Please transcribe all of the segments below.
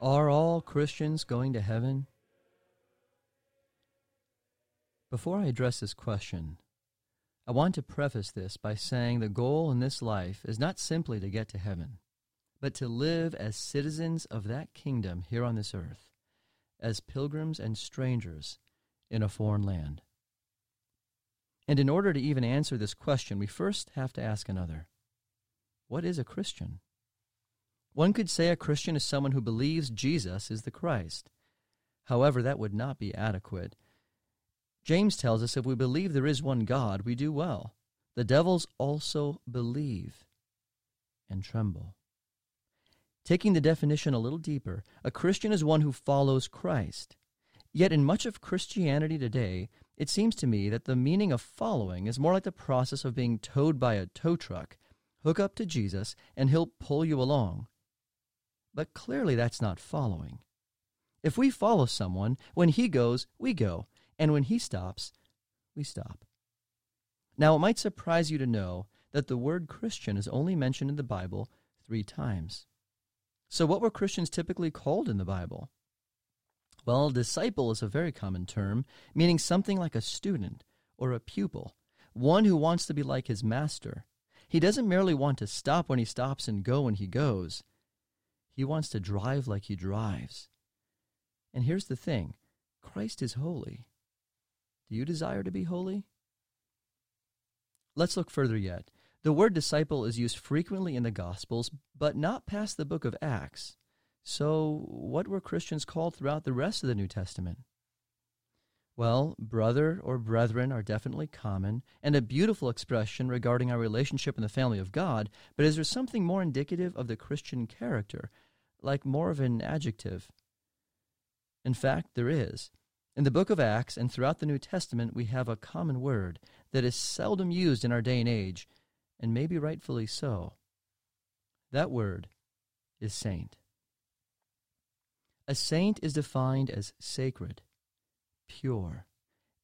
Are all Christians going to heaven? Before I address this question, I want to preface this by saying the goal in this life is not simply to get to heaven, but to live as citizens of that kingdom here on this earth, as pilgrims and strangers in a foreign land. And in order to even answer this question, we first have to ask another. What is a Christian? One could say a Christian is someone who believes Jesus is the Christ. However, that would not be adequate. James tells us if we believe there is one God, we do well. The devils also believe and tremble. Taking the definition a little deeper, a Christian is one who follows Christ. Yet in much of Christianity today, it seems to me that the meaning of following is more like the process of being towed by a tow truck. Hook up to Jesus and he'll pull you along. But clearly that's not following. If we follow someone, when he goes, we go, and when he stops, we stop. Now, it might surprise you to know that the word Christian is only mentioned in the Bible 3 times. So what were Christians typically called in the Bible? Well, disciple is a very common term, meaning something like a student or a pupil, one who wants to be like his master. He doesn't merely want to stop when he stops and go when he goes. He wants to drive like he drives. And here's the thing. Christ is holy. Do you desire to be holy? Let's look further yet. The word disciple is used frequently in the Gospels, but not past the book of Acts. So what were Christians called throughout the rest of the New Testament? Well, brother or brethren are definitely common, and a beautiful expression regarding our relationship in the family of God, but is there something more indicative of the Christian character, like more of an adjective? In fact, there is. In the book of Acts and throughout the New Testament, we have a common word that is seldom used in our day and age, and maybe rightfully so. That word is saint. A saint is defined as sacred, pure,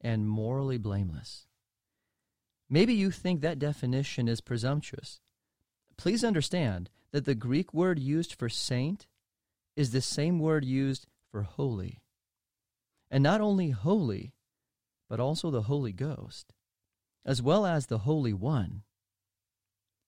and morally blameless. Maybe you think that definition is presumptuous. Please understand that the Greek word used for saint is the same word used for holy. And not only holy, but also the Holy Ghost, as well as the Holy One.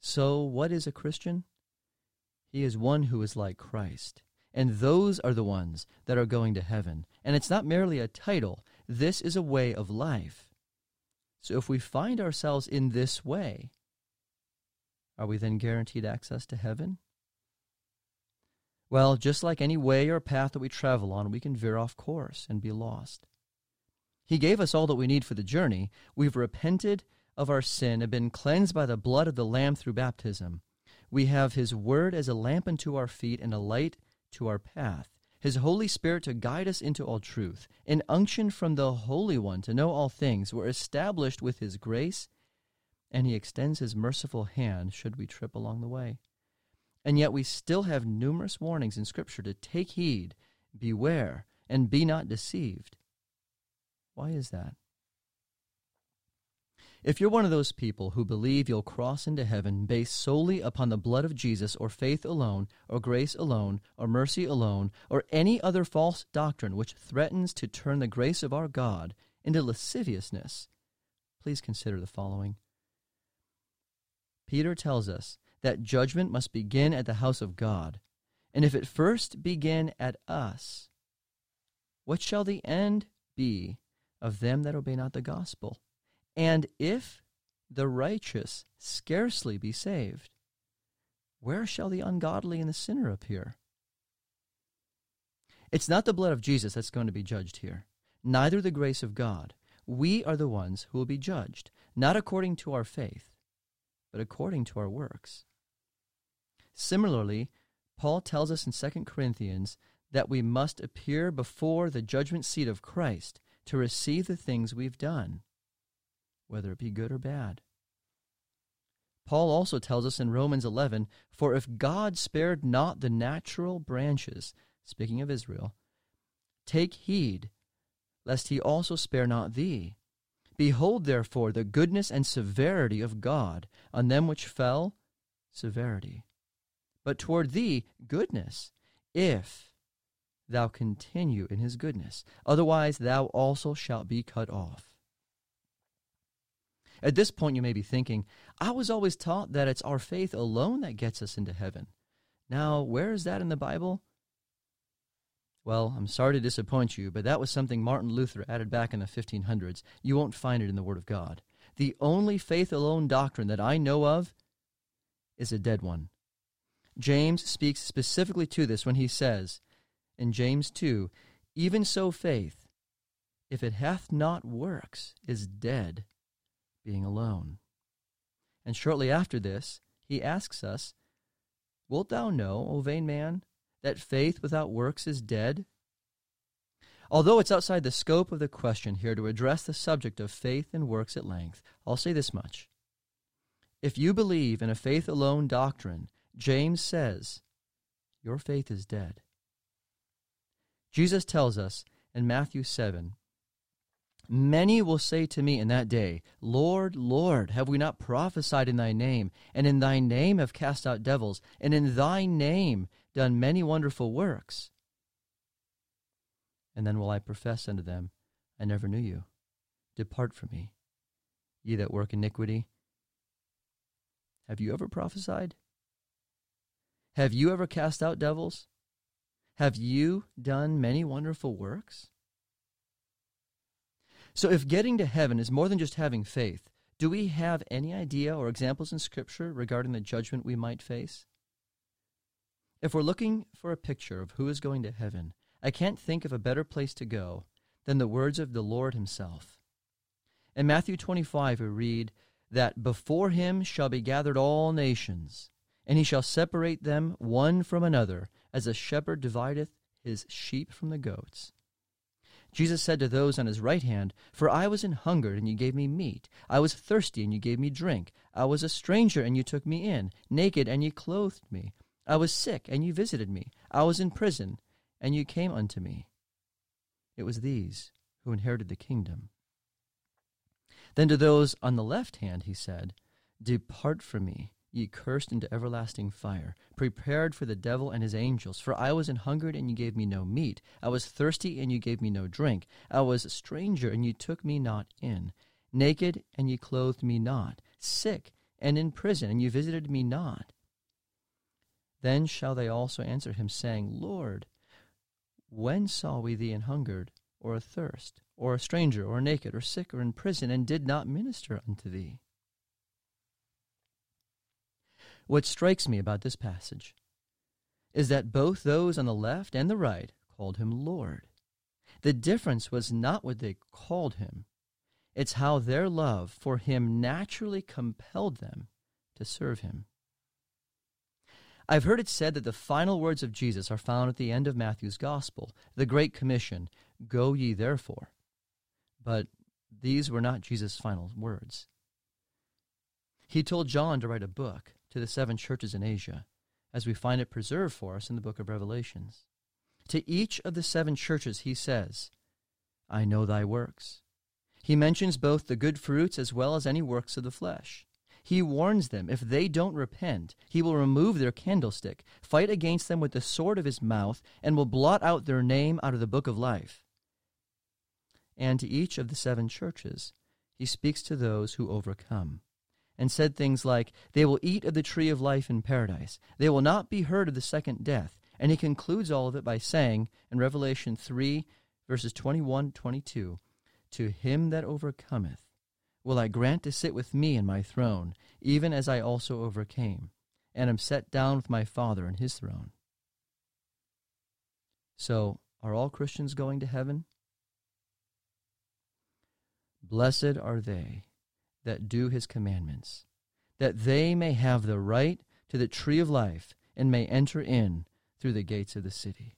So what is a Christian? He is one who is like Christ. And those are the ones that are going to heaven. And it's not merely a title. This is a way of life. So if we find ourselves in this way, are we then guaranteed access to heaven? Well, just like any way or path that we travel on, we can veer off course and be lost. He gave us all that we need for the journey. We've repented of our sin and been cleansed by the blood of the Lamb through baptism. We have His Word as a lamp unto our feet and a light to our path, His Holy Spirit to guide us into all truth, an unction from the Holy One to know all things. We're established with His grace, and He extends His merciful hand should we trip along the way. And yet we still have numerous warnings in Scripture to take heed, beware, and be not deceived. Why is that? If you're one of those people who believe you'll cross into heaven based solely upon the blood of Jesus or faith alone or grace alone or mercy alone or any other false doctrine which threatens to turn the grace of our God into lasciviousness, please consider the following. Peter tells us that judgment must begin at the house of God, and if it first begin at us, what shall the end be of them that obey not the gospel? And if the righteous scarcely be saved, where shall the ungodly and the sinner appear? It's not the blood of Jesus that's going to be judged here, neither the grace of God. We are the ones who will be judged, not according to our faith, but according to our works. Similarly, Paul tells us in 2 Corinthians that we must appear before the judgment seat of Christ to receive the things we've done, whether it be good or bad. Paul also tells us in Romans 11, "For if God spared not the natural branches," speaking of Israel, "take heed, lest he also spare not thee. Behold, therefore, the goodness and severity of God, on them which fell, severity. But toward thee, goodness, if thou continue in his goodness. Otherwise thou also shalt be cut off. At this point you may be thinking, I was always taught that it's our faith alone that gets us into heaven. Now, where is that in the Bible? Well, I'm sorry to disappoint you, but that was something Martin Luther added back in the 1500s. You won't find it in the Word of God. The only faith alone doctrine that I know of is a dead one. James speaks specifically to this when he says, in James 2, "Even so faith, if it hath not works, is dead, being alone." And shortly after this, he asks us, "Wilt thou know, O vain man, that faith without works is dead?" Although it's outside the scope of the question here to address the subject of faith and works at length, I'll say this much. If you believe in a faith-alone doctrine, James says, your faith is dead. Jesus tells us in Matthew 7, "Many will say to me in that day, Lord, Lord, have we not prophesied in thy name, and in thy name have cast out devils, and in thy name done many wonderful works? And then will I profess unto them, I never knew you. Depart from me, ye that work iniquity." Have you ever prophesied? Have you ever cast out devils? Have you done many wonderful works? So if getting to heaven is more than just having faith, do we have any idea or examples in Scripture regarding the judgment we might face? If we're looking for a picture of who is going to heaven, I can't think of a better place to go than the words of the Lord himself. In Matthew 25 we read that before him shall be gathered all nations, and he shall separate them one from another, as a shepherd divideth his sheep from the goats. Jesus said to those on his right hand, "For I was an hungered, and you gave me meat. I was thirsty, and you gave me drink. I was a stranger, and you took me in. Naked, and you clothed me. I was sick, and you visited me. I was in prison, and you came unto me." It was these who inherited the kingdom. Then to those on the left hand he said, "Depart from me, ye cursed, into everlasting fire, prepared for the devil and his angels. For I was an hungered, and you gave me no meat. I was thirsty, and you gave me no drink. I was a stranger, and you took me not in. Naked, and you clothed me not. Sick, and in prison, and you visited me not." Then shall they also answer him, saying, "Lord, when saw we thee an hungered, or athirst, or a stranger, or naked, or sick, or in prison, and did not minister unto thee?" What strikes me about this passage is that both those on the left and the right called him Lord. The difference was not what they called him. It's how their love for him naturally compelled them to serve him. I've heard it said that the final words of Jesus are found at the end of Matthew's Gospel, the Great Commission, "Go ye therefore." But these were not Jesus' final words. He told John to write a book to the 7 churches in Asia, as we find it preserved for us in the book of Revelations. To each of the 7 churches he says, "I know thy works." He mentions both the good fruits as well as any works of the flesh. He warns them if they don't repent, he will remove their candlestick, fight against them with the sword of his mouth, and will blot out their name out of the book of life. And to each of the 7 churches he speaks to those who overcome, and said things like, "They will eat of the tree of life in paradise. They will not be hurt of the second death." And he concludes all of it by saying, in Revelation 3, verses 21-22, "To him that overcometh will I grant to sit with me in my throne, even as I also overcame, and am set down with my Father in his throne." So, are all Christians going to heaven? "Blessed are they that do his commandments, that they may have the right to the tree of life, and may enter in through the gates of the city."